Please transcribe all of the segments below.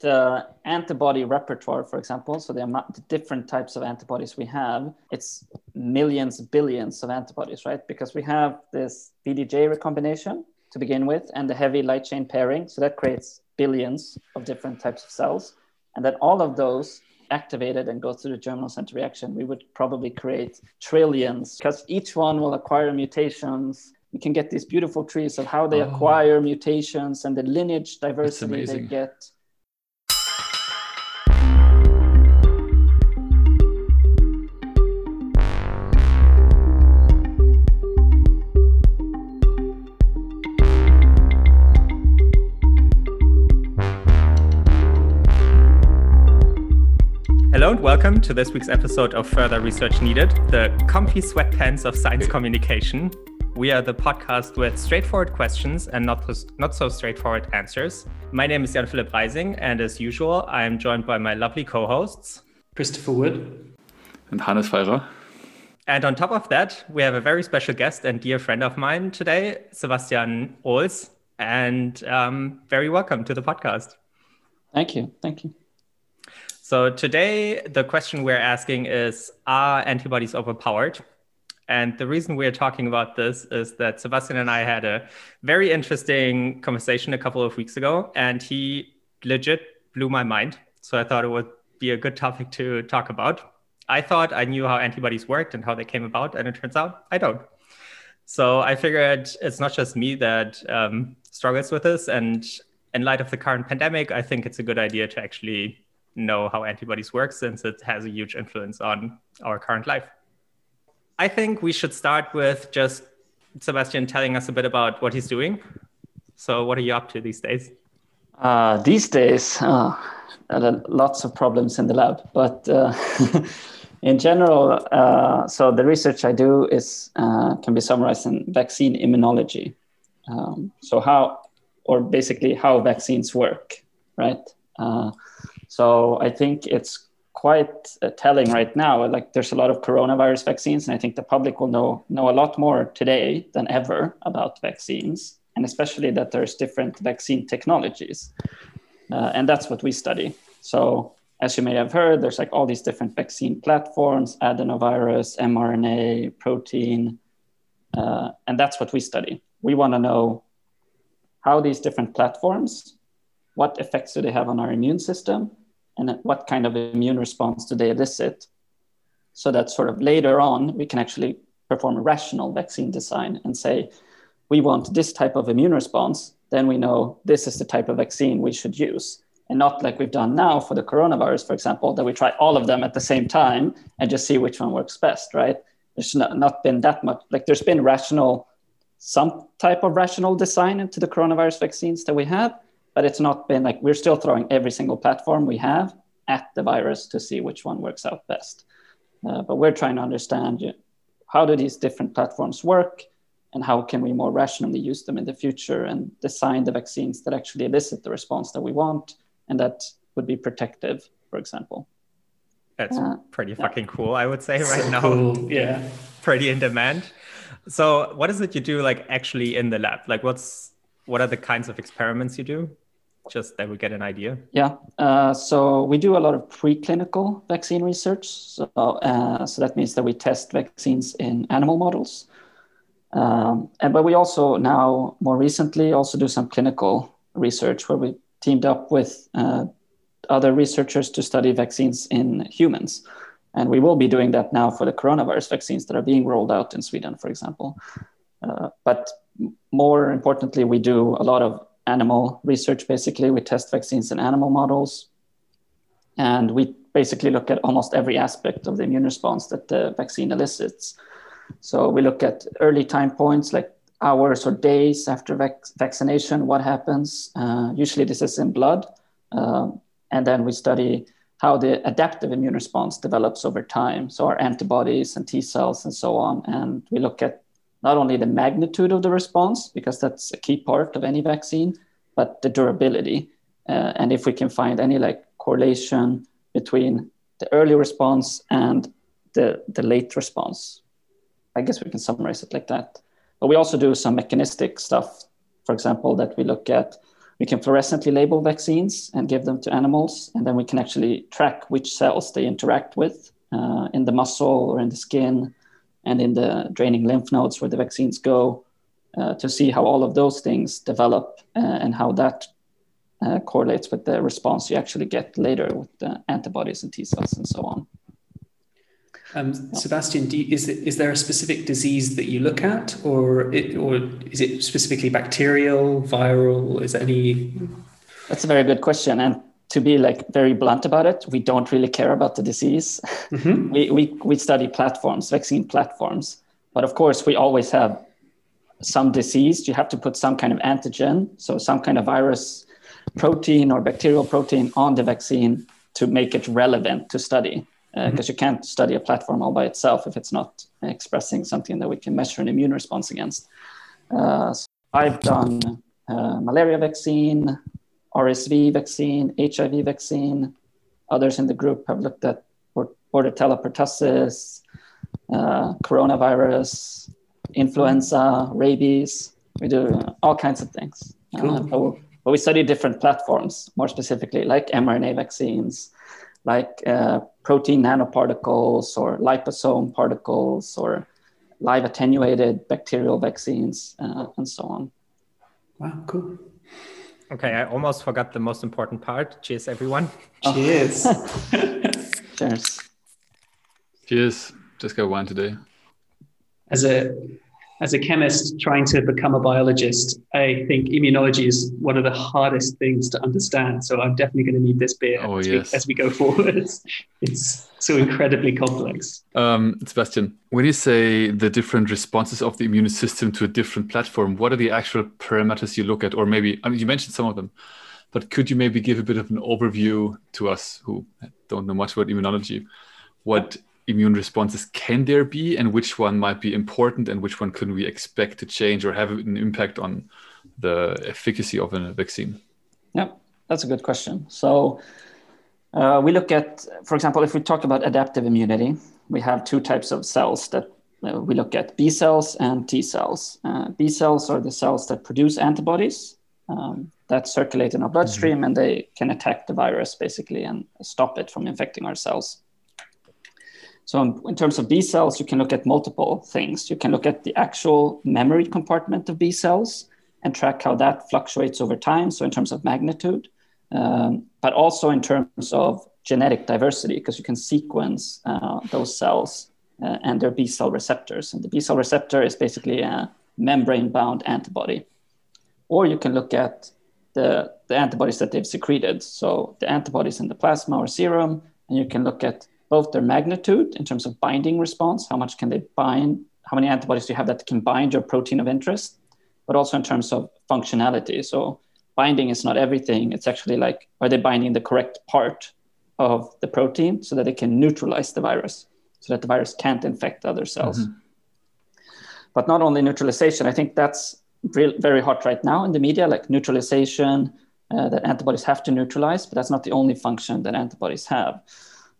the antibody repertoire, for example, so the different types of antibodies we have, it's millions, billions of antibodies, right? Because we have this VDJ recombination to begin with, and the heavy light chain pairing. So that creates billions of different types of cells. And then all of those activated and go through the germinal center reaction, we would probably create trillions, because each one will acquire mutations. You can get these beautiful trees of how they acquire mutations and the lineage diversity they get. Hello and welcome to this week's episode of Further Research Needed, the comfy sweatpants of science communication. We are the podcast with straightforward questions and not so straightforward answers. My name is Jan-Philipp Reising, and as usual, I am joined by my lovely co-hosts, Christopher Wood and Hannes Feurer. And on top of that, we have a very special guest and dear friend of mine today, Sebastian Ohls, and very welcome to the podcast. Thank you. So today, the question we're asking is, are antibodies overpowered? And the reason we're talking about this is that Sebastian and I had a very interesting conversation a couple of weeks ago, and he legit blew my mind. So I thought it would be a good topic to talk about. I thought I knew how antibodies worked and how they came about, and it turns out I don't. So I figured it's not just me that struggles with this. And in light of the current pandemic, I think it's a good idea to actually know how antibodies work, since it has a huge influence on our current life. I think we should start with just Sebastian telling us a bit about what he's doing. So what are you up to these days? Lots of problems in the lab, but in general, so the research I do is can be summarized in vaccine immunology. Basically how vaccines work, right? So I think it's quite telling right now, like there's a lot of coronavirus vaccines, and I think the public will know a lot more today than ever about vaccines, and especially that there's different vaccine technologies. And that's what we study. So as you may have heard, there's like all these different vaccine platforms, adenovirus, mRNA, protein, and that's what we study. We want to know how these different platforms, what effects do they have on our immune system, and what kind of immune response do they elicit, so that sort of later on we can actually perform a rational vaccine design and say, we want this type of immune response, then we know this is the type of vaccine we should use. And not like we've done now for the coronavirus, for example, that we try all of them at the same time and just see which one works best, right? There's not been that much, like there's been some type of rational design into the coronavirus vaccines that we had, but it's not been like, we're still throwing every single platform we have at the virus to see which one works out best. But we're trying to understand how do these different platforms work, and how can we more rationally use them in the future and design the vaccines that actually elicit the response that we want, and that would be protective, for example. That's pretty fucking cool, I would say, right now. Cool. Yeah. Pretty in demand. So what is it you do like actually in the lab? Like what are the kinds of experiments you do? Just that we get an idea. Yeah, so we do a lot of preclinical vaccine research. So that means that we test vaccines in animal models. But we also now, more recently, also do some clinical research where we teamed up with other researchers to study vaccines in humans. And we will be doing that now for the coronavirus vaccines that are being rolled out in Sweden, for example. But more importantly, we do a lot of animal research. Basically, we test vaccines in animal models, and we basically look at almost every aspect of the immune response that the vaccine elicits. So we look at early time points, like hours or days after vaccination, what happens. Usually this is in blood. And then we study how the adaptive immune response develops over time. So our antibodies and T cells and so on. And we look at not only the magnitude of the response, because that's a key part of any vaccine, but the durability. And if we can find any like correlation between the early response and the late response. I guess we can summarize it like that. But we also do some mechanistic stuff, for example, that we look at We can fluorescently label vaccines and give them to animals, and then we can actually track which cells they interact with in the muscle or in the skin and in the draining lymph nodes where the vaccines go, to see how all of those things develop and how that correlates with the response you actually get later with the antibodies and T cells and so on. Sebastian, is there a specific disease that you look at, or is it specifically bacterial, viral? Is there any? That's a very good question. And to be very blunt about it, we don't really care about the disease. Mm-hmm. We study platforms, vaccine platforms. But of course, we always have some disease. You have to put some kind of antigen, so some kind of virus protein or bacterial protein on the vaccine to make it relevant to study. Because you can't study a platform all by itself if it's not expressing something that we can measure an immune response against. So I've done malaria vaccine, RSV vaccine, HIV vaccine. Others in the group have looked at Bordetella pertussis, coronavirus, influenza, rabies. We do all kinds of things. But we study different platforms, more specifically, like mRNA vaccines, like protein nanoparticles or liposome particles or live attenuated bacterial vaccines and so on. Wow, cool. Okay, I almost forgot the most important part. Cheers, everyone. Oh. Cheers. Cheers. Cheers. Just go wine today. As a chemist trying to become a biologist, I think immunology is one of the hardest things to understand. So I'm definitely going to need this beer as we go forward. It's so incredibly complex. Sebastian, when you say the different responses of the immune system to a different platform, what are the actual parameters you look at? Or maybe, I mean, you mentioned some of them, but could you maybe give a bit of an overview to us who don't know much about immunology? What immune responses can there be, and which one might be important, and which one could we expect to change or have an impact on the efficacy of a vaccine? Yeah, that's a good question. So we look at, for example, if we talk about adaptive immunity, we have two types of cells that we look at, B cells and T cells. B cells are the cells that produce antibodies that circulate in our bloodstream, and they can attack the virus basically and stop it from infecting our cells. So in terms of B cells, you can look at multiple things. You can look at the actual memory compartment of B cells and track how that fluctuates over time, so in terms of magnitude, but also in terms of genetic diversity, because you can sequence those cells and their B cell receptors. And the B cell receptor is basically a membrane-bound antibody. Or you can look at the antibodies that they've secreted. So the antibodies in the plasma or serum, and you can look at both their magnitude in terms of binding response, how much can they bind, how many antibodies do you have that can bind your protein of interest, but also in terms of functionality. So binding is not everything. It's actually are they binding the correct part of the protein so that they can neutralize the virus, so that the virus can't infect other cells. Mm-hmm. But not only neutralization, I think that's very hot right now in the media, neutralization, that antibodies have to neutralize, but that's not the only function that antibodies have.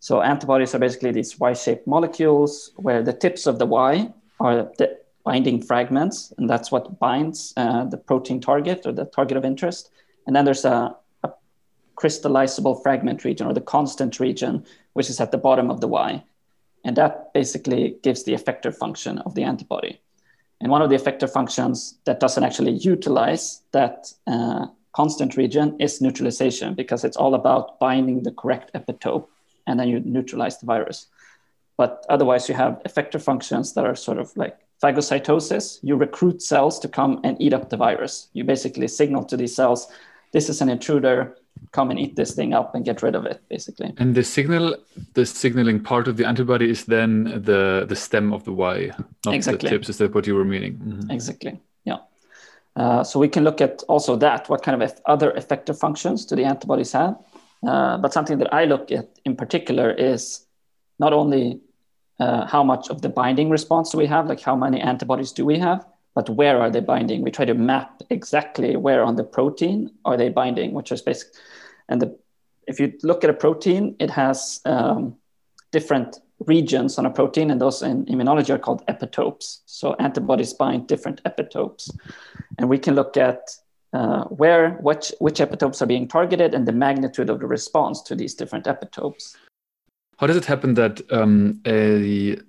So antibodies are basically these Y-shaped molecules where the tips of the Y are the binding fragments, and that's what binds the protein target or the target of interest. And then there's a crystallizable fragment region, or the constant region, which is at the bottom of the Y. And that basically gives the effector function of the antibody. And one of the effector functions that doesn't actually utilize that constant region is neutralization, because it's all about binding the correct epitope, and then you neutralize the virus. But otherwise, you have effector functions that are sort of like phagocytosis. You recruit cells to come and eat up the virus. You basically signal to these cells, this is an intruder, come and eat this thing up and get rid of it, basically. And the signaling part of the antibody is then the stem of the Y, not exactly the tips. Is that what you were meaning? Mm-hmm. Exactly, yeah. So we can look at also that, what kind of other effector functions do the antibodies have? But something that I look at in particular is not only how much of the binding response do we have, how many antibodies do we have, but where are they binding? We try to map exactly where on the protein are they binding, which is basically, and if you look at a protein, it has different regions on a protein, and those in immunology are called epitopes. So antibodies bind different epitopes. And we can look at which epitopes are being targeted and the magnitude of the response to these different epitopes. How does it happen that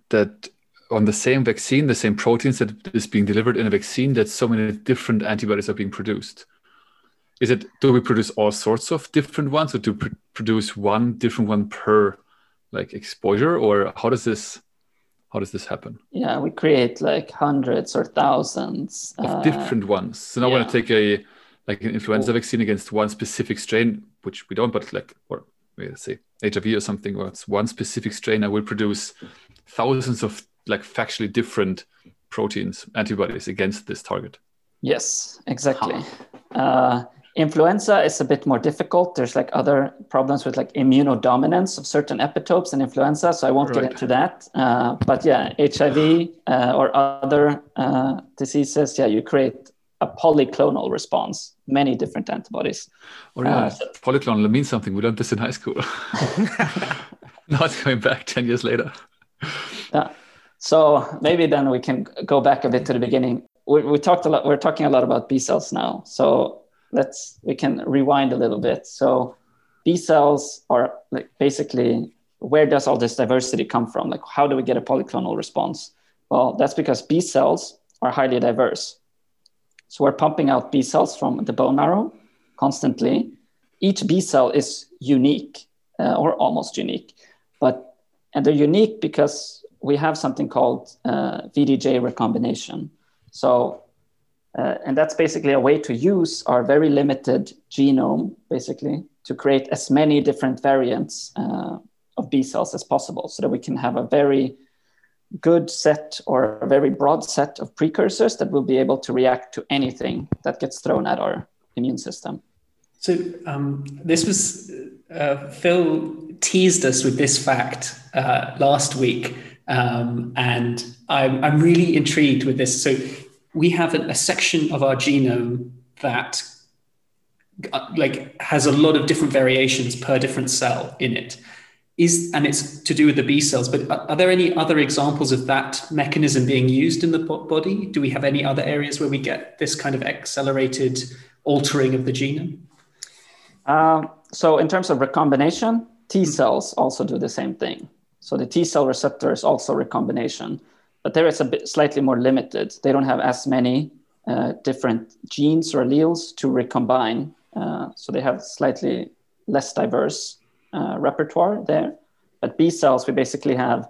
that on the same vaccine, the same proteins that is being delivered in a vaccine, that so many different antibodies are being produced? Is it, do we produce all sorts of different ones, or do we produce one different one per like exposure, or how does this happen? Yeah, we create like hundreds or thousands of different ones. So now when I take an influenza vaccine against one specific strain, which we don't, but like, or we'll say HIV or something, or it's one specific strain, I will produce thousands of like factually different proteins, antibodies against this target. Yes, exactly. Huh. Influenza is a bit more difficult. There's like other problems with like immunodominance of certain epitopes in influenza, so I won't get into that. But yeah, HIV or other diseases, yeah, you create a polyclonal response, many different antibodies. Oh, yeah. Polyclonal means something. We learned this in high school. Now it's coming back 10 years later. Yeah. So maybe then we can go back a bit to the beginning. We talked a lot. We're talking a lot about B cells now. So we can rewind a little bit. So B cells are like basically, where does all this diversity come from? Like, how do we get a polyclonal response? Well, that's because B cells are highly diverse. So we're pumping out B cells from the bone marrow constantly. Each B cell is unique or almost unique, and they're unique because we have something called VDJ recombination. So, and that's basically a way to use our very limited genome, basically, to create as many different variants of B cells as possible, so that we can have a very good set or a very broad set of precursors that will be able to react to anything that gets thrown at our immune system. So this was, Phil teased us with this fact last week, and I'm really intrigued with this. So we have a section of our genome that like has a lot of different variations per different cell in it. And it's to do with the B cells, but are there any other examples of that mechanism being used in the body? Do we have any other areas where we get this kind of accelerated altering of the genome? So in terms of recombination, T cells also do the same thing. So the T cell receptor is also recombination, but there it's a bit slightly more limited. They don't have as many different genes or alleles to recombine. So they have slightly less diverse repertoire there. But B cells, we basically have,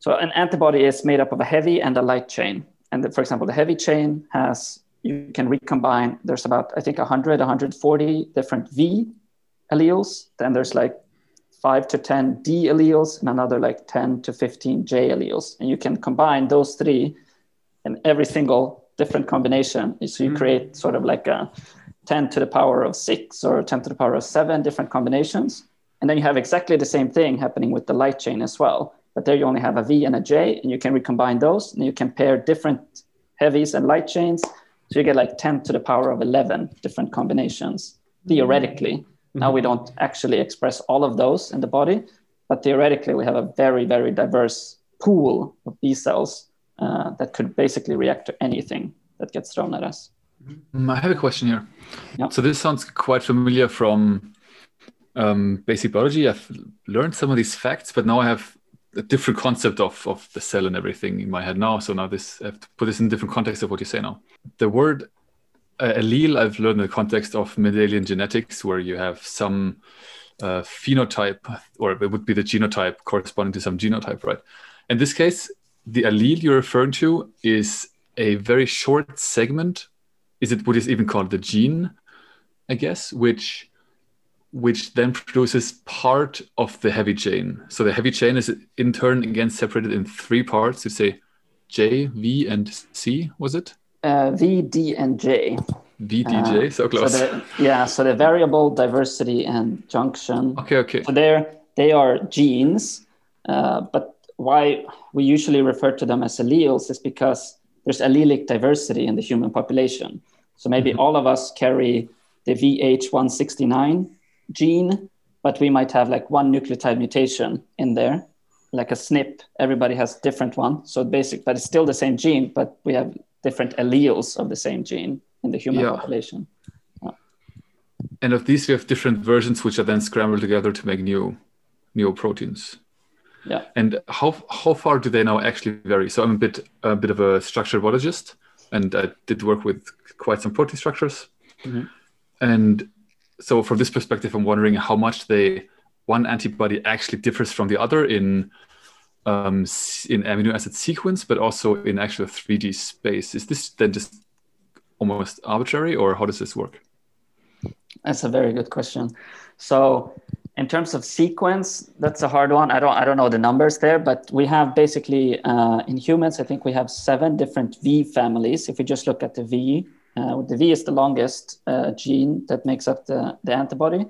so an antibody is made up of a heavy and a light chain. And for example, the heavy chain has, you can recombine, there's about, I think 100, 140 different V alleles. Then there's like 5 to 10 D alleles and another like 10 to 15 J alleles. And you can combine those three in every single different combination. So you create sort of like a 10 to the power of 6 or 10 to the power of 7 different combinations. And then you have exactly the same thing happening with the light chain as well. But there you only have a V and a J, and you can recombine those, and you can pair different heavies and light chains. So you get like 10 to the power of 11 different combinations, theoretically. Mm-hmm. Now we don't actually express all of those in the body, but theoretically we have a very, very diverse pool of B cells that could basically react to anything that gets thrown at us. I have a question here. Yeah. So this sounds quite familiar from basic biology. I've learned some of these facts, but now I have a different concept of the cell and everything in my head now. So now I have to put this in different context of what you say now. The word allele, I've learned in the context of Mendelian genetics, where you have some phenotype, or it would be the genotype corresponding to some genotype, right? In this case, the allele you're referring to is a very short segment. Is it what is even called the gene, I guess, which then produces part of the heavy chain. So the heavy chain is in turn again separated in three parts. You say J, V, and C, was it? V, D, and J. V, D, J, so close. So the variable diversity and junction. Okay. So they are genes, but why we usually refer to them as alleles is because there's allelic diversity in the human population. So maybe all of us carry the VH169 gene, but we might have like one nucleotide mutation in there, like a SNP. Everybody has a different one. So basic, but it's still the same gene, but we have different alleles of the same gene in the human population. And of these, we have different versions, which are then scrambled together to make new proteins. Yeah. And how far do they now actually vary? So I'm a bit of a structural biologist, and I did work with quite some protein structures. Mm-hmm. And so from this perspective, I'm wondering how much one antibody actually differs from the other in amino acid sequence, but also in actual 3D space. Is this then just almost arbitrary, or how does this work? That's a very good question. So in terms of sequence, that's a hard one. I don't know the numbers there, but we have basically in humans, I think we have 7 different V families. If we just look at the V, the V is the longest gene that makes up the antibody.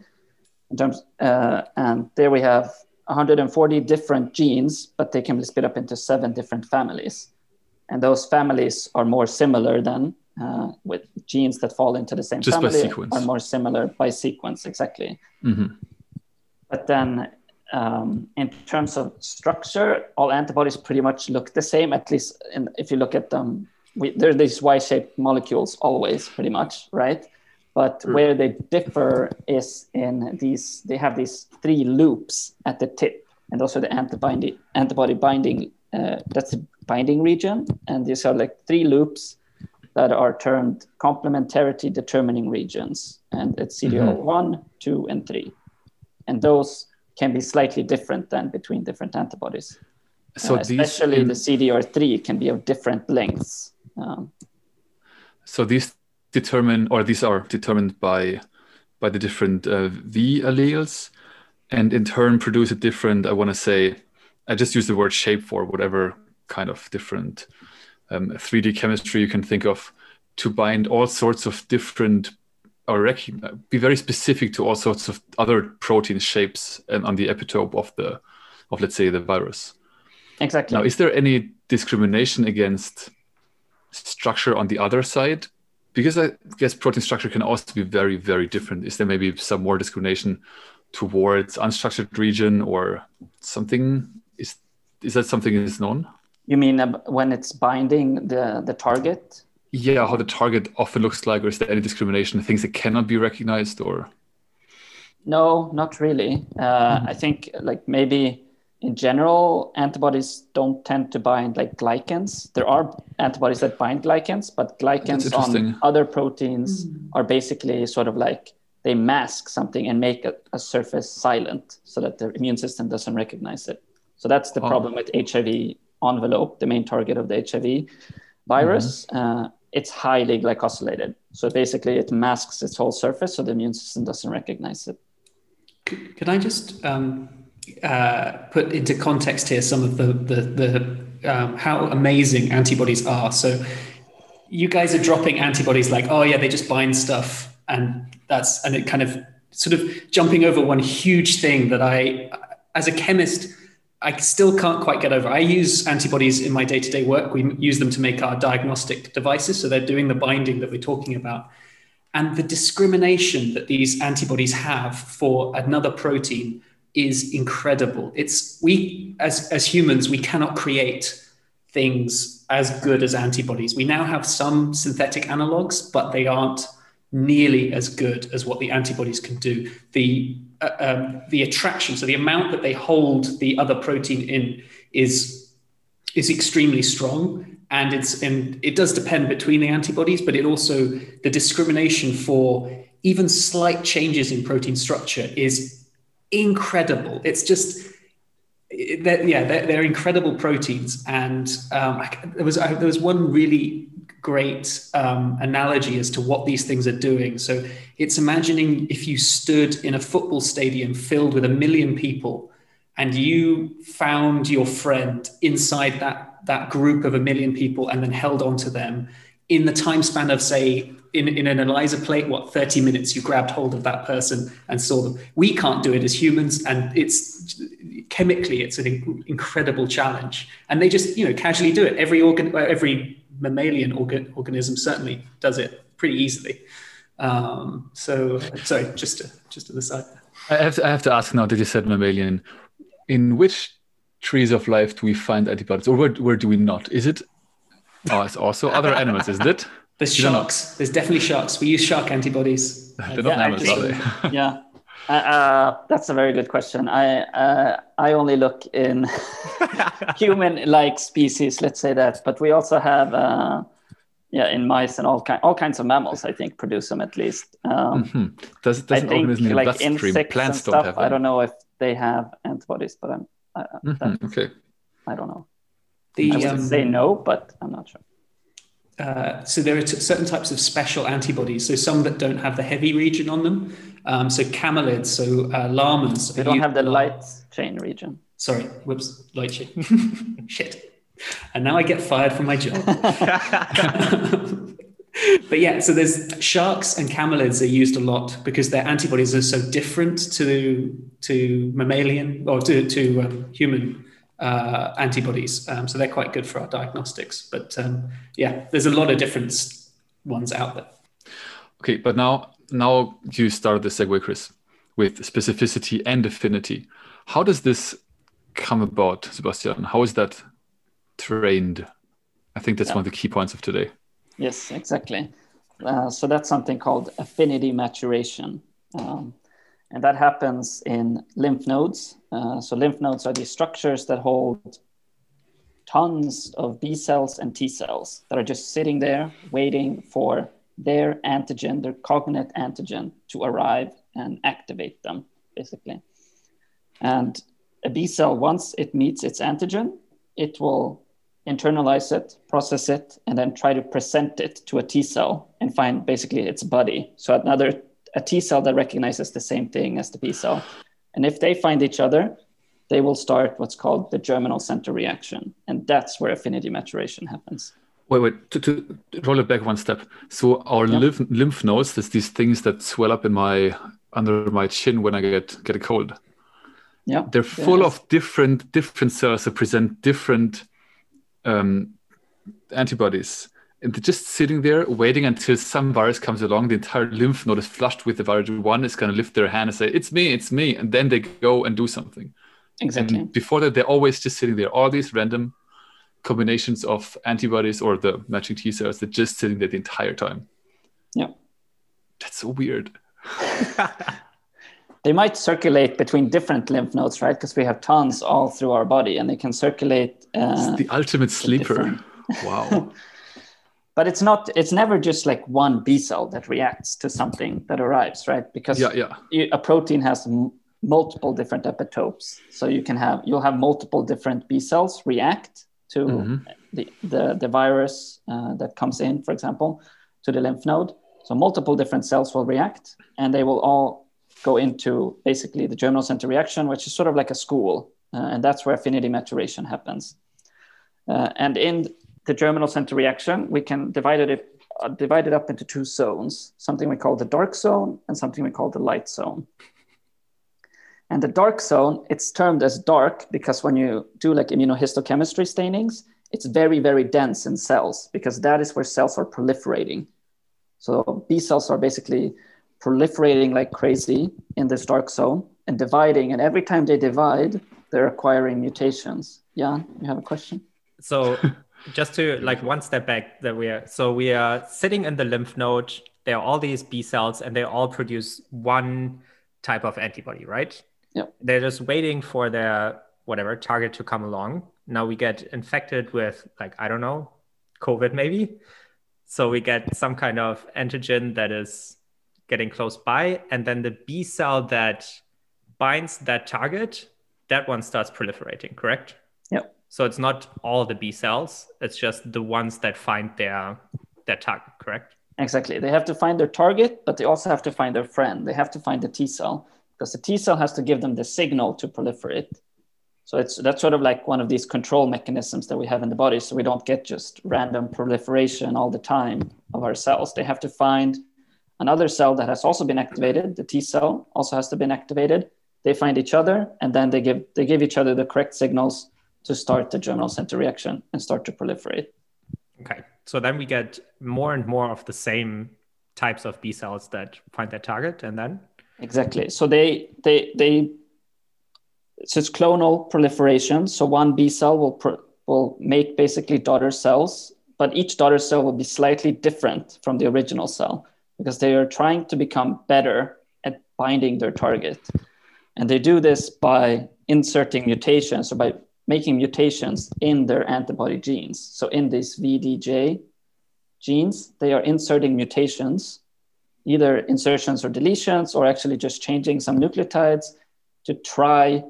And there we have 140 different genes, but they can be split up into 7 different families. And those families are more similar than with genes that fall into the same just family by sequence. Are more similar by sequence, exactly. Mm-hmm. But then in terms of structure, all antibodies pretty much look the same, at least if you look at them. They're these Y-shaped molecules always, pretty much, right? But where they differ is in these, they have these 3 loops at the tip, and those are the antibody binding, that's the binding region. And these are like 3 loops that are termed complementarity determining regions. And it's CDO1, mm-hmm. 2, and 3. And those can be slightly different than between different antibodies. So especially the CDR3 can be of different lengths. So these are determined by the different V alleles, and in turn produce a different, I want to say, I just use the word shape for whatever kind of different 3D chemistry you can think of to bind all sorts of different, or be very specific to all sorts of other protein shapes and on the epitope of let's say the virus. Exactly. Now, is there any discrimination against structure on the other side? Because I guess protein structure can also be very, very different. Is there maybe some more discrimination towards unstructured region or something? Is that something that is known? You mean when it's binding the target? Yeah, how the target often looks like, or is there any discrimination? Things that cannot be recognized, or? No, not really. I think like maybe in general, antibodies don't tend to bind like glycans. There are antibodies that bind glycans, but glycans on other proteins are basically sort of like they mask something and make a surface silent so that the immune system doesn't recognize it. So that's the problem with HIV envelope, the main target of the HIV virus. Mm-hmm. It's highly glycosylated. So basically it masks its whole surface so the immune system doesn't recognize it. Can I just... put into context here some of the how amazing antibodies are. So you guys are dropping antibodies like, oh yeah, they just bind stuff, and it kind of sort of jumping over one huge thing that I, as a chemist, I still can't quite get over. I use antibodies in my day-to-day work. We use them to make our diagnostic devices, so they're doing the binding that we're talking about. And the discrimination that these antibodies have for another protein is incredible. It's we as humans, we cannot create things as good as antibodies. We now have some synthetic analogs, but they aren't nearly as good as what the antibodies can do. The attraction, so the amount that they hold the other protein in is extremely strong, and it does depend between the antibodies, but it also the discrimination for even slight changes in protein structure is incredible. It's just, they're incredible proteins. And there was one really great analogy as to what these things are doing. So it's imagining if you stood in a football stadium filled with 1 million people, and you found your friend inside that group of 1 million people, and then held on to them in the time span of, say, in an ELISA plate, 30 minutes you grabbed hold of that person and saw them. We can't do it as humans, and it's chemically, it's an incredible challenge. And they just, casually do it. Every mammalian organism certainly does it pretty easily. So, sorry, just to the side. I have to ask now that you said mammalian, in which trees of life do we find antibodies, or where do we not? Is it? Oh, it's also other animals, isn't it? There's sharks. There's definitely sharks. We use shark antibodies. They're not animals, are they? Yeah. That's a very good question. I only look in human-like species, let's say that. But we also have, in mice and all kinds of mammals, I think, produce them at least. Doesn't organism in like bloodstream, plants and don't have them? I don't know if they have antibodies, but I don't know. I would say no, but I'm not sure. So there are certain types of special antibodies. So some that don't have the heavy region on them. So camelids, llamas. They don't have the light chain region. Sorry, whoops, light chain. Shit. And now I get fired from my job. But yeah, so there's sharks and camelids are used a lot because their antibodies are so different to mammalian or to human antibodies. So they're quite good for our diagnostics. But there's a lot of different ones out there. Okay, but now you started the segue, Chris, with specificity and affinity. How does this come about, Sebastian? How is that trained? I think that's one of the key points of today. Yes, exactly. So that's something called affinity maturation. And that happens in lymph nodes. So lymph nodes are these structures that hold tons of B cells and T cells that are just sitting there waiting for their antigen, their cognate antigen, to arrive and activate them, basically. And a B cell, once it meets its antigen, it will internalize it, process it, and then try to present it to a T cell and find basically its buddy. So a T cell that recognizes the same thing as the B cell. And if they find each other, they will start what's called the germinal center reaction. And that's where affinity maturation happens. Wait, to roll it back one step. So our lymph nodes, there's these things that swell up under my chin when I get a cold. Yeah, they're full of different cells that present different antibodies. And they're just sitting there waiting until some virus comes along. The entire lymph node is flushed with the virus. One is going to lift their hand and say, it's me. And then they go and do something. Exactly. And before that, they're always just sitting there. All these random combinations of antibodies or the matching T cells that just sitting there the entire time. Yeah. That's so weird. They might circulate between different lymph nodes, right? Because we have tons all through our body and they can circulate. It's the ultimate sleeper. Wow. But it's never just like one B cell that reacts to something that arrives, right? Because a protein has multiple different epitopes. So you'll have multiple different B cells react to the virus that comes in, for example, to the lymph node. So multiple different cells will react and they will all go into basically the germinal center reaction, which is sort of like a school. And that's where affinity maturation happens. And in the germinal center reaction, we can divide it up into two zones, something we call the dark zone and something we call the light zone. And the dark zone, it's termed as dark because when you do like immunohistochemistry stainings, it's very, very dense in cells because that is where cells are proliferating. So B cells are basically proliferating like crazy in this dark zone and dividing. And every time they divide, they're acquiring mutations. Jan, you have a question? So just to like one step back, we are sitting in the lymph node. There are all these B cells and they all produce one type of antibody, right? Yep. They're just waiting for their whatever target to come along. Now we get infected with COVID maybe. So we get some kind of antigen that is getting close by. And then the B cell that binds that target, that one starts proliferating, correct? Yep. So it's not all the B cells, it's just the ones that find their target, correct? Exactly. They have to find their target, but they also have to find their friend. They have to find the T cell because the T cell has to give them the signal to proliferate. So that's sort of like one of these control mechanisms that we have in the body. So we don't get just random proliferation all the time of our cells. They have to find another cell that has also been activated. The T cell also has to been activated. They find each other and then they give each other the correct signals to start the germinal center reaction and start to proliferate. Okay. So then we get more and more of the same types of B cells that find their target, and then? Exactly. So it's clonal proliferation. So one B cell will make basically daughter cells but each daughter cell will be slightly different from the original cell because they are trying to become better at binding their target. And they do this by inserting mutations or by making mutations in their antibody genes. So in these VDJ genes, they are inserting mutations, either insertions or deletions, or actually just changing some nucleotides to try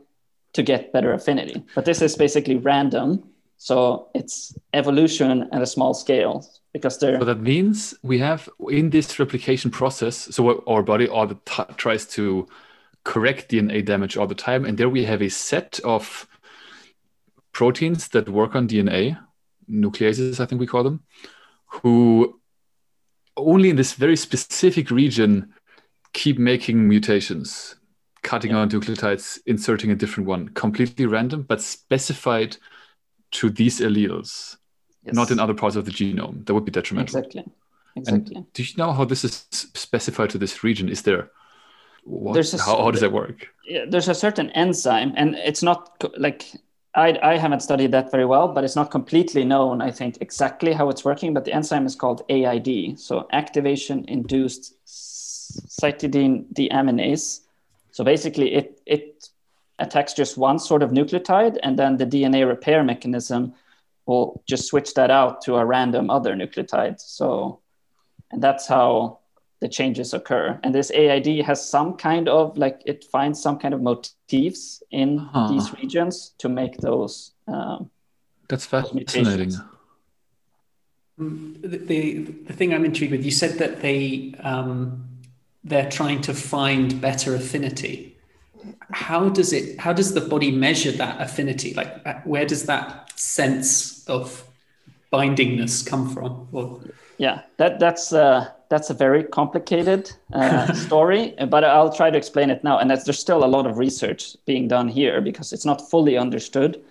to get better affinity. But this is basically random. So it's evolution at a small scale because they're... So that means we have in this replication process, so what our body all the tries to correct DNA damage all the time. And there we have a set of proteins that work on DNA, nucleases, I think we call them, who only in this very specific region keep making mutations, cutting out nucleotides, inserting a different one, completely random, but specified to these alleles, not in other parts of the genome. That would be detrimental. Exactly. And do you know how this is specified to this region? Is there... how does that work? Yeah, there's a certain enzyme, and it's not like... I haven't studied that very well, but it's not completely known, I think, exactly how it's working, but the enzyme is called AID, so activation-induced cytidine deaminase. So basically it attacks just one sort of nucleotide, and then the DNA repair mechanism will just switch that out to a random other nucleotide. So, and that's how the changes occur. And this AID has some kind of, like, it finds some kind of motifs in these regions to make those That's fascinating. The thing I'm intrigued with, you said that they're trying to find better affinity. How does the body measure that affinity? Like, where does that sense of bindingness come from? Or... Yeah, that's a very complicated story, but I'll try to explain it now. And there's still a lot of research being done here because it's not fully understood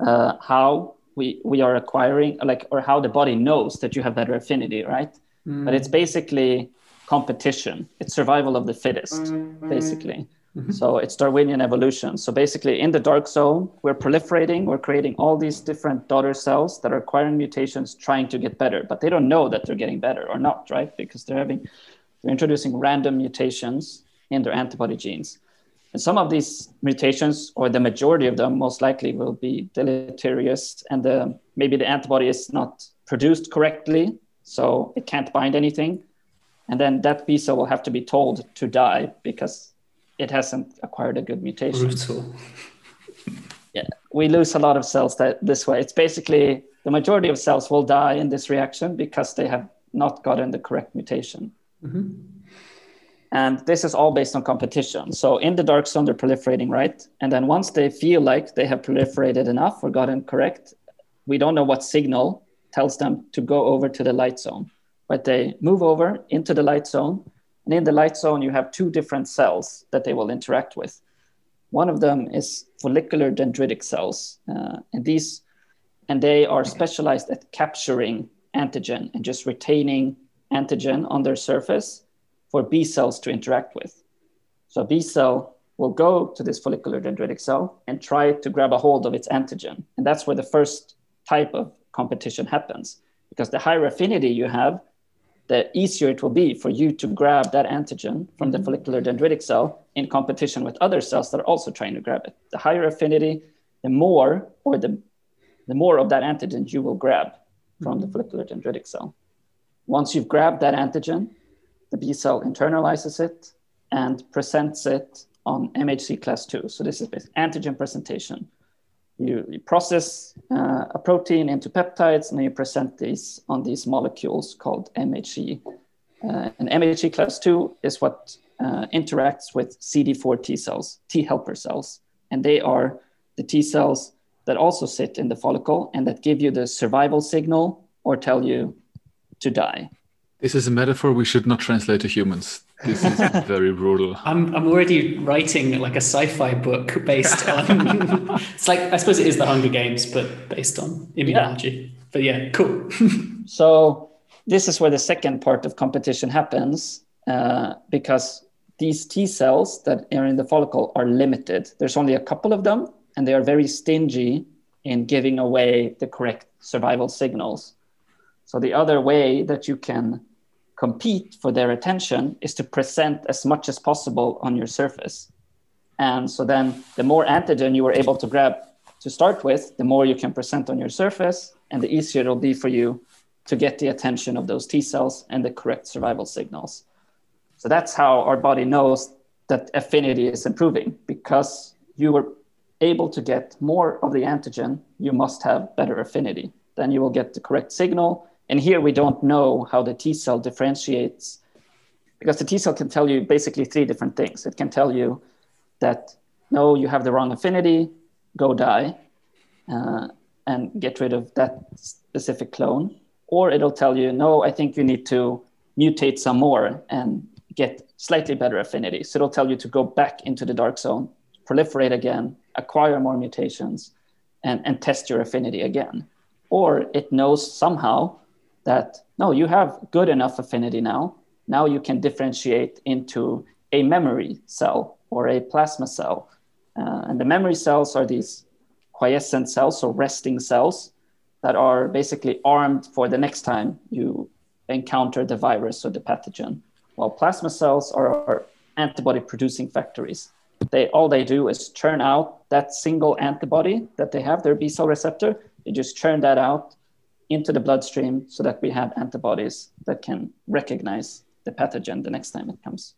how we are acquiring, like, or how the body knows that you have better affinity, right? Mm. But it's basically competition. It's survival of the fittest, basically. Mm-hmm. So it's Darwinian evolution. So basically in the dark zone, we're proliferating, we're creating all these different daughter cells that are acquiring mutations, trying to get better, but they don't know that they're getting better or not, right? Because they're introducing random mutations in their antibody genes. And some of these mutations, or the majority of them most likely, will be deleterious, and maybe the antibody is not produced correctly, so it can't bind anything. And then that B cell will have to be told to die because it hasn't acquired a good mutation. Brutal. Yeah, we lose a lot of cells this way. It's basically the majority of cells will die in this reaction because they have not gotten the correct mutation. Mm-hmm. And this is all based on competition. So in the dark zone, they're proliferating, right? And then once they feel like they have proliferated enough or gotten correct, we don't know what signal tells them to go over to the light zone, but they move over into the light zone. And in the light zone, you have two different cells that they will interact with. One of them is follicular dendritic cells. And they are specialized at capturing antigen and just retaining antigen on their surface for B cells to interact with. So B cell will go to this follicular dendritic cell and try to grab a hold of its antigen. And that's where the first type of competition happens, because the higher affinity you have, the easier it will be for you to grab that antigen from the follicular dendritic cell in competition with other cells that are also trying to grab it. The higher affinity, the more of that antigen you will grab from the follicular dendritic cell. Once you've grabbed that antigen, the B cell internalizes it and presents it on MHC class 2. So this is antigen presentation. You process a protein into peptides, and then you present these on these molecules called MHC. And MHC class 2 is what interacts with CD4 T cells, T helper cells. And they are the T cells that also sit in the follicle and that give you the survival signal or tell you to die. This is a metaphor we should not translate to humans. This is very brutal. I'm already writing like a sci-fi book based on... It's like, I suppose it is the Hunger Games, but based on immunology. Yeah. But yeah, cool. So this is where the second part of competition happens, because these T cells that are in the follicle are limited. There's only a couple of them, and they are very stingy in giving away the correct survival signals. So the other way that you can compete for their attention is to present as much as possible on your surface. And so then the more antigen you were able to grab to start with, the more you can present on your surface, and the easier it'll be for you to get the attention of those T cells and the correct survival signals. So that's how our body knows that affinity is improving, because you were able to get more of the antigen, you must have better affinity. Then you will get the correct signal. And here we don't know how the T cell differentiates, because the T cell can tell you basically three different things. It can tell you that, no, you have the wrong affinity, go die, and get rid of that specific clone. Or it'll tell you, no, I think you need to mutate some more and get slightly better affinity. So it'll tell you to go back into the dark zone, proliferate again, acquire more mutations, and test your affinity again. Or it knows somehow that, no, you have good enough affinity now. Now you can differentiate into a memory cell or a plasma cell. And the memory cells are these quiescent cells or resting cells that are basically armed for the next time you encounter the virus or the pathogen. While plasma cells are antibody-producing factories. All they do is churn out that single antibody that they have, their B-cell receptor. They just churn that out into the bloodstream so that we have antibodies that can recognize the pathogen the next time it comes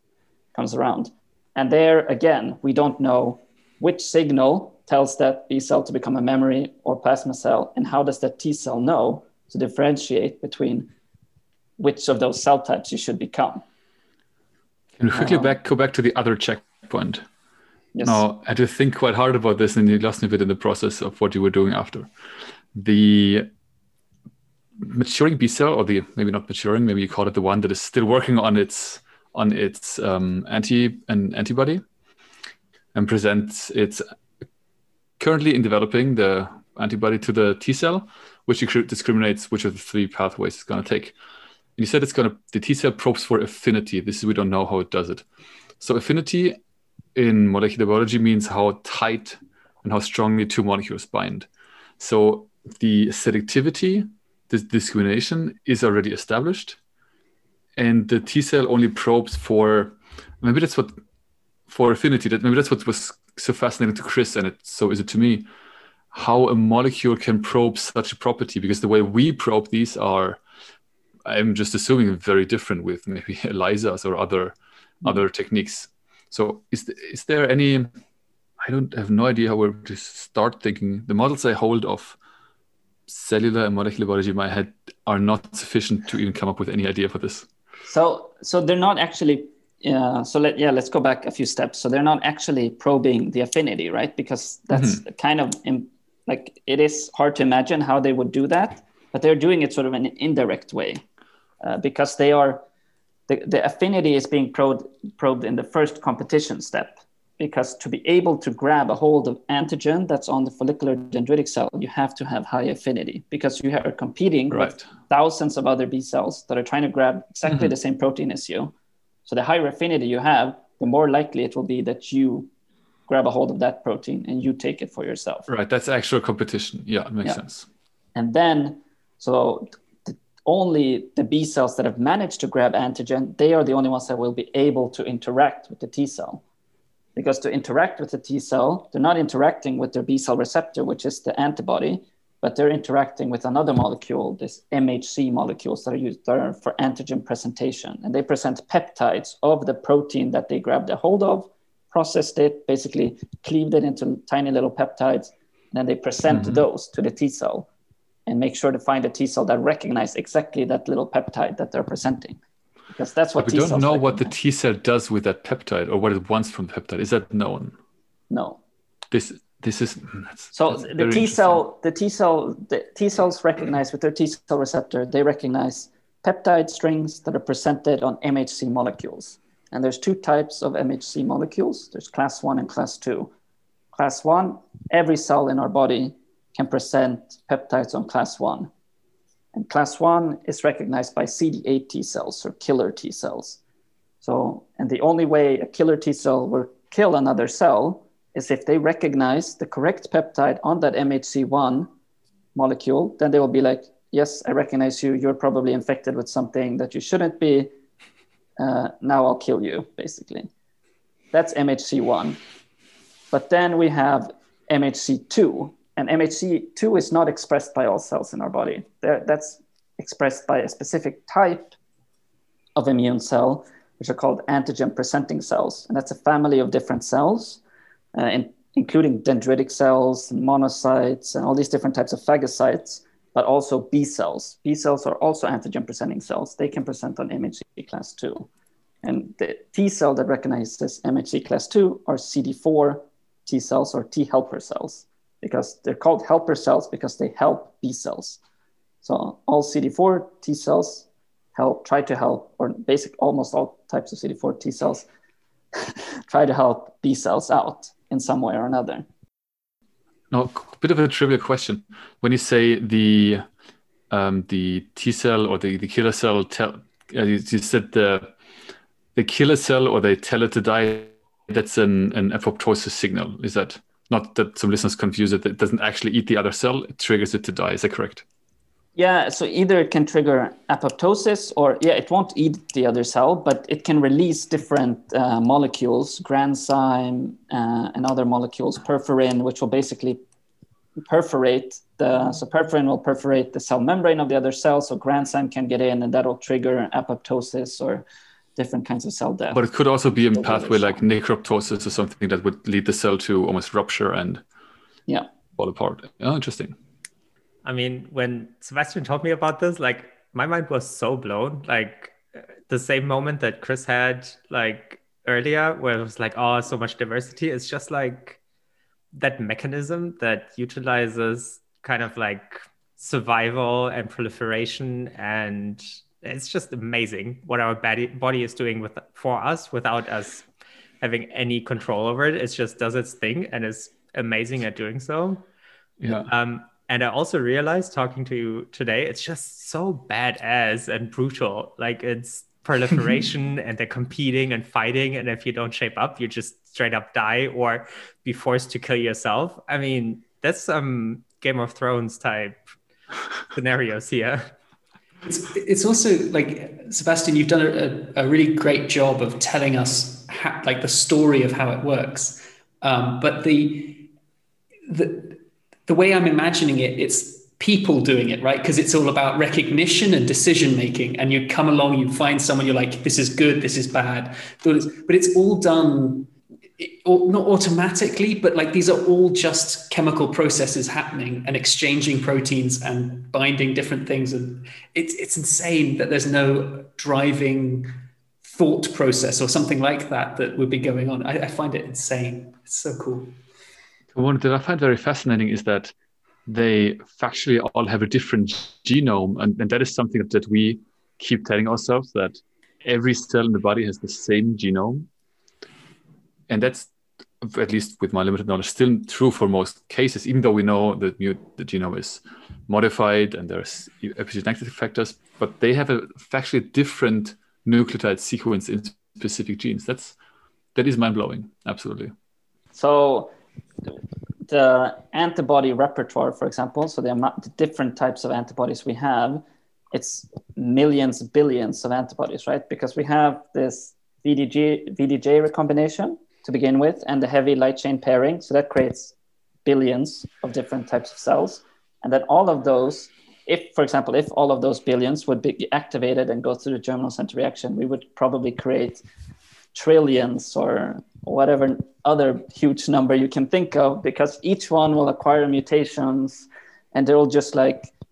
around. And there, again, we don't know which signal tells that B cell to become a memory or plasma cell, and how does that T cell know to differentiate between which of those cell types you should become. Can we quickly go back to the other checkpoint? Yes. Now, I had to think quite hard about this, and you lost me a bit in the process of what you were doing after. The maturing B cell, or the maybe not maturing, maybe you call it the one that is still working on its antibody, and presents its currently in developing the antibody to the T cell, which discriminates which of the three pathways it's going to take. And you said the T cell probes for affinity. We don't know how it does it. So affinity in molecular biology means how tight and how strongly two molecules bind. So the selectivity, this discrimination, is already established, and the T cell only probes for affinity. Maybe that's what was so fascinating to Chris, and so is it to me, how a molecule can probe such a property, because the way we probe these are, I'm just assuming, very different with maybe ELISAs or other techniques. So is there any, I have no idea how to start thinking. The models I hold of cellular and molecular biology in my head are not sufficient to even come up with any idea for this. So they're not actually... let's go back a few steps. So they're not actually probing the affinity, right? Because that's kind of it is hard to imagine how they would do that, but they're doing it sort of in an indirect way, because they are, the affinity is being probed in the first competition step, because to be able to grab a hold of antigen that's on the follicular dendritic cell, you have to have high affinity, because you are competing with thousands of other B cells that are trying to grab exactly the same protein as you. So the higher affinity you have, the more likely it will be that you grab a hold of that protein and you take it for yourself. Right, that's actual competition. Yeah, it makes sense. And then, so only the B cells that have managed to grab antigen, they are the only ones that will be able to interact with the T cell. Because to interact with the T cell, they're not interacting with their B cell receptor, which is the antibody, but they're interacting with another molecule, this MHC molecules that are used for antigen presentation. And they present peptides of the protein that they grabbed a hold of, processed it, basically cleaved it into tiny little peptides, and then they present those to the T cell and make sure to find a T cell that recognizes exactly that little peptide that they're presenting. Because that's what T cells recognize. We don't know what the T cell does with that peptide or what it wants from the peptide. Is that known? No. The T cells recognize with their T cell receptor, they recognize peptide strings that are presented on MHC molecules. And there's two types of MHC molecules. There's class 1 and class 2. Class 1, every cell in our body can present peptides on class 1. And class 1 is recognized by CD8 T cells or killer T cells. So, and the only way a killer T cell will kill another cell is if they recognize the correct peptide on that MHC1 molecule, then they will be like, yes, I recognize you. You're probably infected with something that you shouldn't be. Now I'll kill you, basically. That's MHC1. But then we have MHC2. And MHC2 is not expressed by all cells in our body. That's expressed by a specific type of immune cell, which are called antigen-presenting cells. And that's a family of different cells, including dendritic cells, and monocytes, and all these different types of phagocytes, but also B cells. B cells are also antigen-presenting cells. They can present on MHC class 2. And the T cell that recognizes MHC class 2 are CD4 T cells or T helper cells, because they're called helper cells because they help B cells. So all CD4 T cells almost all types of CD4 T cells try to help B cells out in some way or another. Now, a bit of a trivial question. When you say the T cell or the killer cell, you said the killer cell or they tell it to die, that's an apoptosis signal. Is that, not that some listeners confuse it, it doesn't actually eat the other cell, it triggers it to die. Is that correct? Yeah, so either it can trigger apoptosis or, yeah, it won't eat the other cell, but it can release different molecules, granzyme and other molecules, perforin, which will basically perforin will perforate the cell membrane of the other cell, so granzyme can get in and that'll trigger apoptosis or different kinds of cell death. But it could also be a pathway like necroptosis or something that would lead the cell to almost rupture and fall apart. Oh, interesting. I mean, when Sebastian told me about this, like, my mind was so blown. Like, the same moment that Chris had, like, earlier, where it was like, oh, so much diversity. It's just like that mechanism that utilizes kind of like survival and proliferation. And it's just amazing what our body is doing for us without us having any control over it. It just does its thing and is amazing at doing so. Yeah. And I also realized talking to you today, it's just so badass and brutal. Like, it's proliferation and they're competing and fighting. And if you don't shape up, you just straight up die or be forced to kill yourself. I mean, that's some Game of Thrones type scenarios here. It's also like, Sebastian, you've done a really great job of telling us the story of how it works. But the way I'm imagining it, it's people doing it, right? Because it's all about recognition and decision-making. And you come along, you find someone, you're like, this is good, this is bad. But it's all done, not automatically, but like, these are all just chemical processes happening and exchanging proteins and binding different things. And it's insane that there's no driving thought process or something like that would be going on. I find it insane. It's so cool. One that I find very fascinating is that they factually all have a different genome. And that is something that we keep telling ourselves, that every cell in the body has the same genome. And that's, at least with my limited knowledge, still true for most cases, even though we know that the genome is modified and there's epigenetic factors, but they have a factually different nucleotide sequence in specific genes. That is mind-blowing, absolutely. So the antibody repertoire, for example, so the different types of antibodies we have, it's millions, billions of antibodies, right? Because we have this VDJ recombination to begin with, and the heavy light chain pairing. So that creates billions of different types of cells. And then all of those, if all of those billions would be activated and go through the germinal center reaction, we would probably create trillions or whatever other huge number you can think of, because each one will acquire mutations and they'll just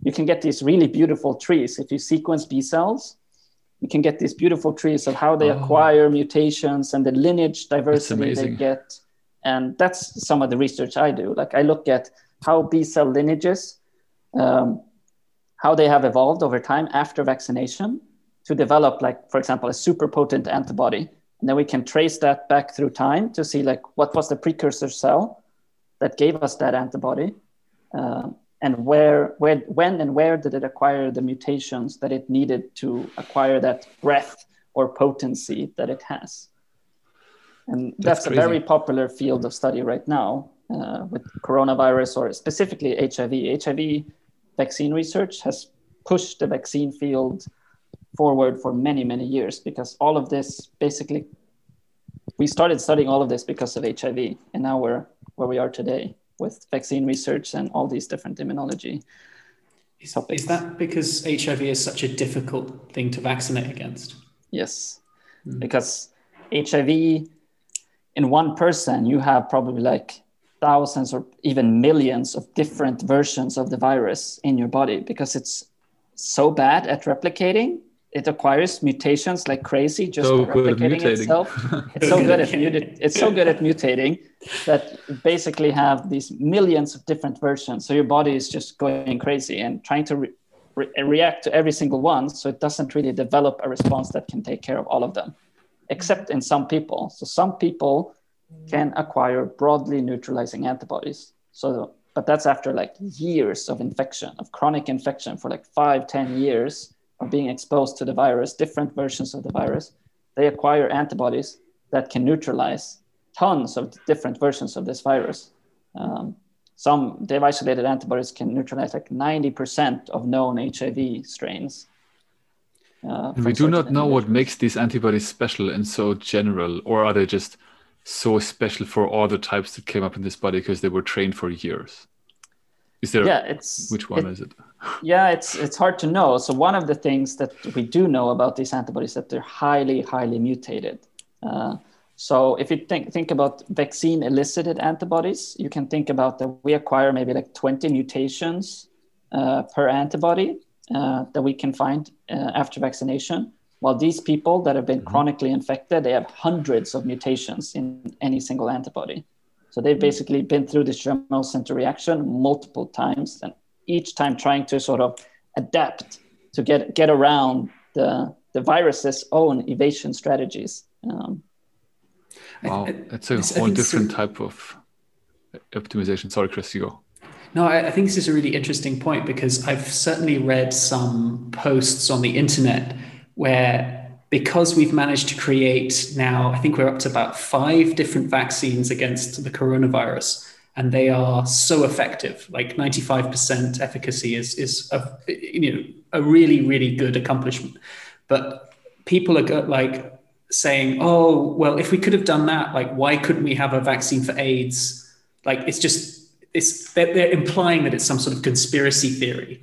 you can get these really beautiful trees. If you sequence B cells, you can get these beautiful trees of how they acquire mutations and the lineage diversity they get. And that's some of the research I do. Like, I look at how B cell lineages, how they have evolved over time after vaccination to develop, for example, a super potent antibody. And then we can trace that back through time to see what was the precursor cell that gave us that antibody, and when and where did it acquire the mutations that it needed to acquire that breadth or potency that it has. And that's a very popular field of study right now with coronavirus, or specifically HIV. HIV vaccine research has push the vaccine field forward for many, many years, because all of this basically, we started studying all of this because of HIV, and now we're where we are today with vaccine research and all these different immunology topics. Is that because HIV is such a difficult thing to vaccinate against? Yes, because HIV in one person, you have probably like thousands or even millions of different versions of the virus in your body, because it's so bad at replicating. It acquires mutations like crazy, just so replicating itself. It's so good at mutating that you basically have these millions of different versions. So your body is just going crazy and trying to react to every single one. So it doesn't really develop a response that can take care of all of them, except in some people. So some people can acquire broadly neutralizing antibodies. So, but that's after like years of infection, of chronic infection for like 5-10 years of being exposed to the virus, different versions of the virus. They acquire antibodies that can neutralize tons of different versions of this virus. Some they've isolated antibodies can neutralize like 90% of known HIV strains. And we do not know what makes these antibodies special and so general, or are they just so special for all the types that came up in this body because they were trained for years? Is there? Yeah, which one is it? Yeah, it's hard to know. So one of the things that we do know about these antibodies is that they're highly, highly mutated. So if you think about vaccine-elicited antibodies, you can think about that we acquire maybe like 20 mutations per antibody that we can find after vaccination. While these people that have been chronically infected, they have hundreds of mutations in any single antibody. So they've basically been through this germinal center reaction multiple times, and each time trying to sort of adapt to get around the virus's own evasion strategies. Wow, that's a whole different type of optimization. Sorry, Chris, you go. No, I think this is a really interesting point, because I've certainly read some posts on the internet where, because we've managed to create now, I think we're up to about 5 different vaccines against the coronavirus, and they are so effective, like 95% efficacy is a really, really good accomplishment. But people are like saying, oh, well, if we could have done that, like, why couldn't we have a vaccine for AIDS? Like, they're implying that it's some sort of conspiracy theory.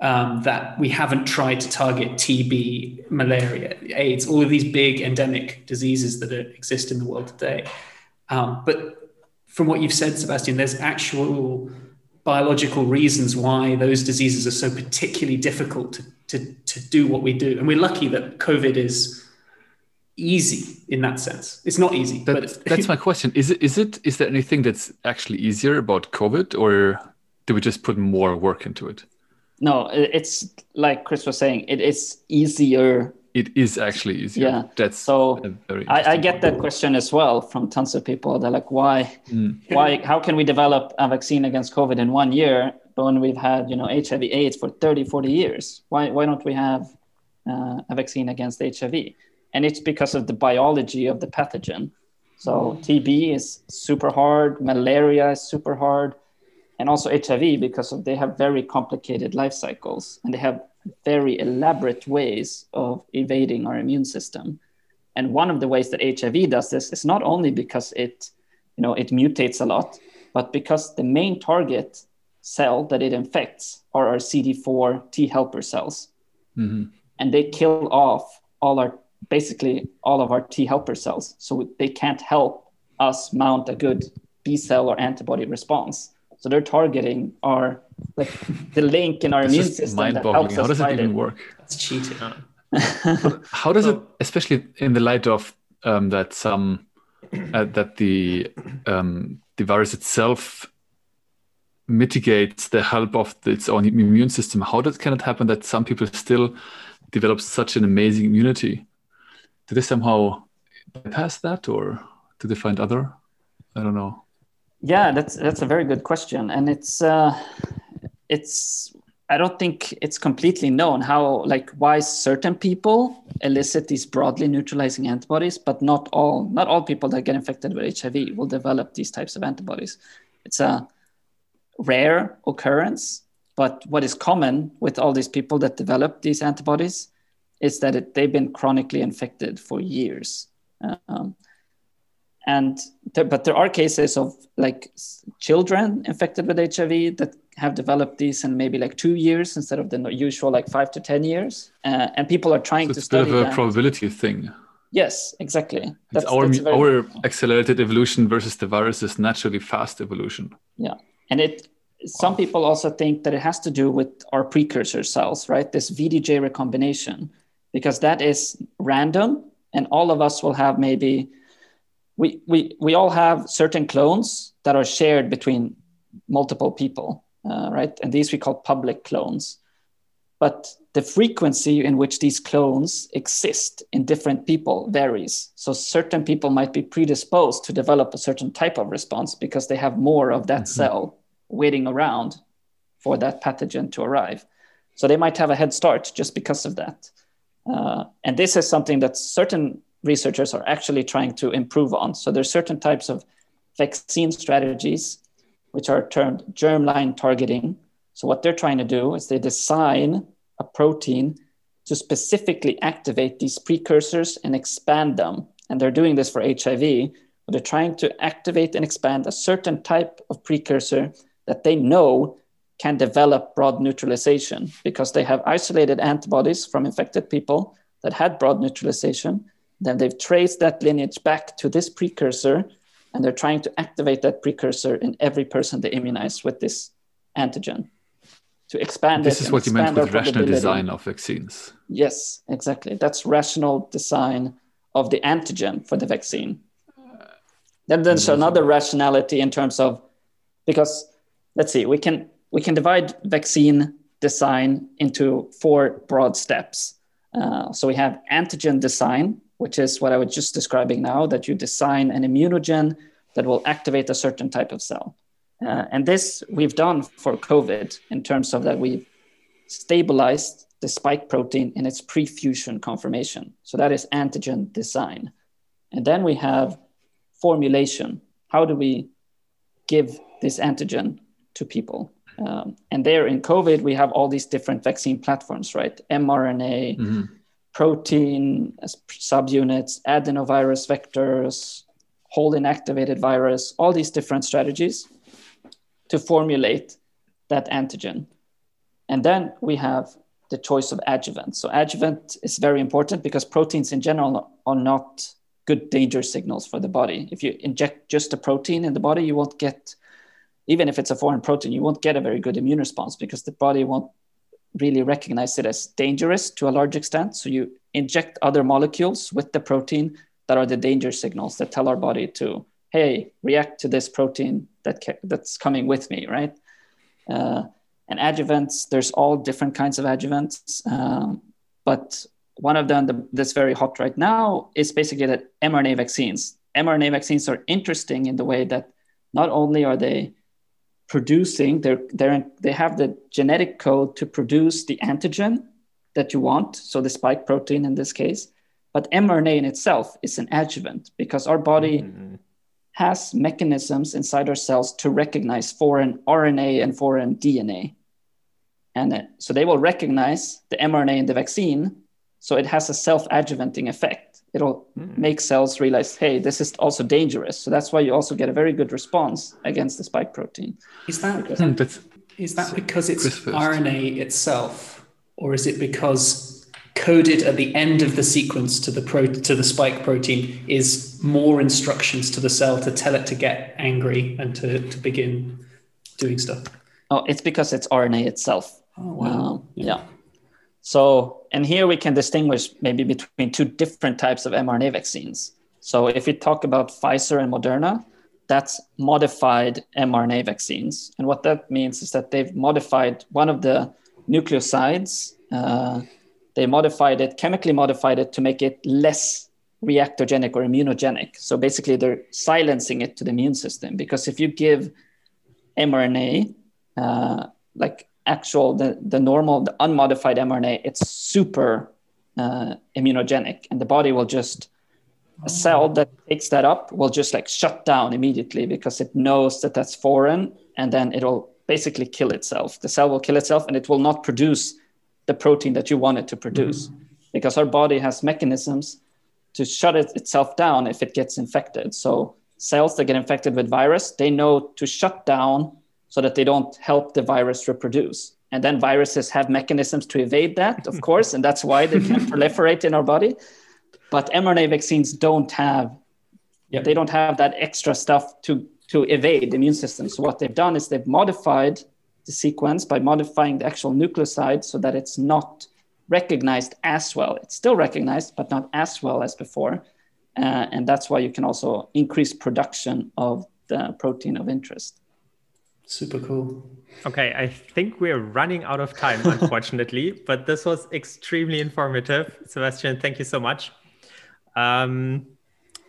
That we haven't tried to target TB, malaria, AIDS, all of these big endemic diseases that exist in the world today. But from what you've said, Sebastian, there's actual biological reasons why those diseases are so particularly difficult to do what we do. And we're lucky that COVID is easy in that sense. It's not easy. That's my question. Is there anything that's actually easier about COVID, or do we just put more work into it? No, it's like Chris was saying, it is easier. It is actually easier. Yeah. I get that question as well from tons of people. They're like, why, how can we develop a vaccine against COVID in 1 year when we've had, HIV/AIDS for 30, 40 years? Why don't we have a vaccine against HIV? And it's because of the biology of the pathogen. So TB is super hard. Malaria is super hard. And also HIV, because they have very complicated life cycles and they have very elaborate ways of evading our immune system. And one of the ways that HIV does this is not only because it mutates a lot, but because the main target cell that it infects are our CD4 T helper cells. Mm-hmm. And they kill off all of our T helper cells. So they can't help us mount a good B cell or antibody response. So they're targeting the link in our immune system that helps us. How does it even work? That's cheating. How does it, especially in the light of the virus itself mitigates the help of its own immune system? How can it happen that some people still develop such an amazing immunity? Did they somehow bypass that, or did they find other? I don't know. Yeah, that's a very good question, and it's I don't think it's completely known why certain people elicit these broadly neutralizing antibodies, but not all people that get infected with HIV will develop these types of antibodies. It's a rare occurrence, But what is common with all these people that develop these antibodies is that they've been chronically infected for years. But there are cases of like children infected with HIV that have developed these in maybe like 2 years instead of the usual like 5 to 10 years. And people are trying to study that. It's a bit of a probability thing. Yes, exactly. That's our accelerated evolution versus the virus's naturally fast evolution. Yeah. And some people also think that it has to do with our precursor cells, right? This VDJ recombination, because that is random and all of us will have maybe... We all have certain clones that are shared between multiple people, right? And these we call public clones. But the frequency in which these clones exist in different people varies. So certain people might be predisposed to develop a certain type of response because they have more of that cell waiting around for that pathogen to arrive. So they might have a head start just because of that. And this is something that certain researchers are actually trying to improve on. So there's certain types of vaccine strategies, which are termed germline targeting. So what they're trying to do is they design a protein to specifically activate these precursors and expand them. And they're doing this for HIV. They're trying to activate and expand a certain type of precursor that they know can develop broad neutralization because they have isolated antibodies from infected people that had broad neutralization. Then they've traced that lineage back to this precursor, and they're trying to activate that precursor in every person they immunize with this antigen to expand it. This is what you meant with rational design of vaccines. Yes, exactly. That's rational design of the antigen for the vaccine. Then there's another rationality in terms of, because let's see, we can divide vaccine design into 4 broad steps. So we have antigen design, which is what I was just describing now, that you design an immunogen that will activate a certain type of cell. And this we've done for COVID in terms of that we've stabilized the spike protein in its pre-fusion conformation. So that is antigen design. And then we have formulation. How do we give this antigen to people? And there in COVID, we have all these different vaccine platforms, right? mRNA, protein subunits, adenovirus vectors, whole inactivated virus, all these different strategies to formulate that antigen. And then we have the choice of adjuvant. So adjuvant is very important because proteins in general are not good danger signals for the body. If you inject just a protein in the body, you won't get, even if it's a foreign protein, you won't get a very good immune response because the body won't really recognize it as dangerous to a large extent. So you inject other molecules with the protein that are the danger signals that tell our body to, hey, react to this protein that's coming with me, right? And adjuvants, there's all different kinds of adjuvants. But one of them that's very hot right now is basically that mRNA vaccines. mRNA vaccines are interesting in the way that not only are they producing, they have the genetic code to produce the antigen that you want, so the spike protein in this case, but mRNA in itself is an adjuvant because our body has mechanisms inside our cells to recognize foreign RNA and foreign DNA. And so they will recognize the mRNA in the vaccine, so it has a self-adjuvanting effect. It'll make cells realize, hey, this is also dangerous. So that's why you also get a very good response against the spike protein. Is that because it's RNA itself, or is it because coded at the end of the sequence to the spike protein is more instructions to the cell to tell it to get angry and to begin doing stuff? Oh, it's because it's RNA itself. Oh, wow. Yeah. So, and here we can distinguish maybe between 2 different types of mRNA vaccines. So if we talk about Pfizer and Moderna, that's modified mRNA vaccines. And what that means is that they've modified one of the nucleosides. They modified it, chemically modified it to make it less reactogenic or immunogenic. So basically they're silencing it to the immune system, because if you give mRNA, the normal, the unmodified mRNA, it's super immunogenic, and the body will just, a cell that takes that up will just like shut down immediately because it knows that that's foreign, and then it'll basically kill itself. The cell will kill itself and it will not produce the protein that you want it to produce, because our body has mechanisms to shut itself down if it gets infected. So cells that get infected with virus, they know to shut down so that they don't help the virus reproduce. And then viruses have mechanisms to evade that, of course, and that's why they can proliferate in our body. But mRNA vaccines don't have, they don't have that extra stuff to evade the immune system. So what they've done is they've modified the sequence by modifying the actual nucleoside so that it's not recognized as well. It's still recognized, but not as well as before. And that's why you can also increase production of the protein of interest. Super cool. Okay, I think we're running out of time, unfortunately, but this was extremely informative. Sebastian, thank you so much.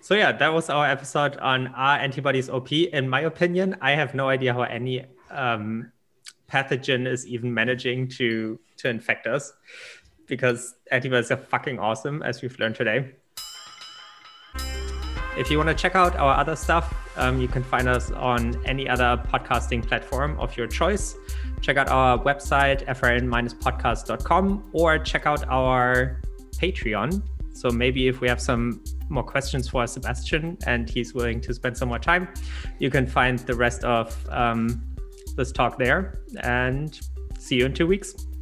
So yeah, that was our episode on Are Antibodies OP? In my opinion, I have no idea how any pathogen is even managing to infect us, because antibodies are fucking awesome, as we've learned today. If you want to check out our other stuff, you can find us on any other podcasting platform of your choice. Check out our website, frn-podcast.com, or check out our Patreon. So maybe if we have some more questions for Sebastian and he's willing to spend some more time, you can find the rest of this talk there, and see you in 2 weeks.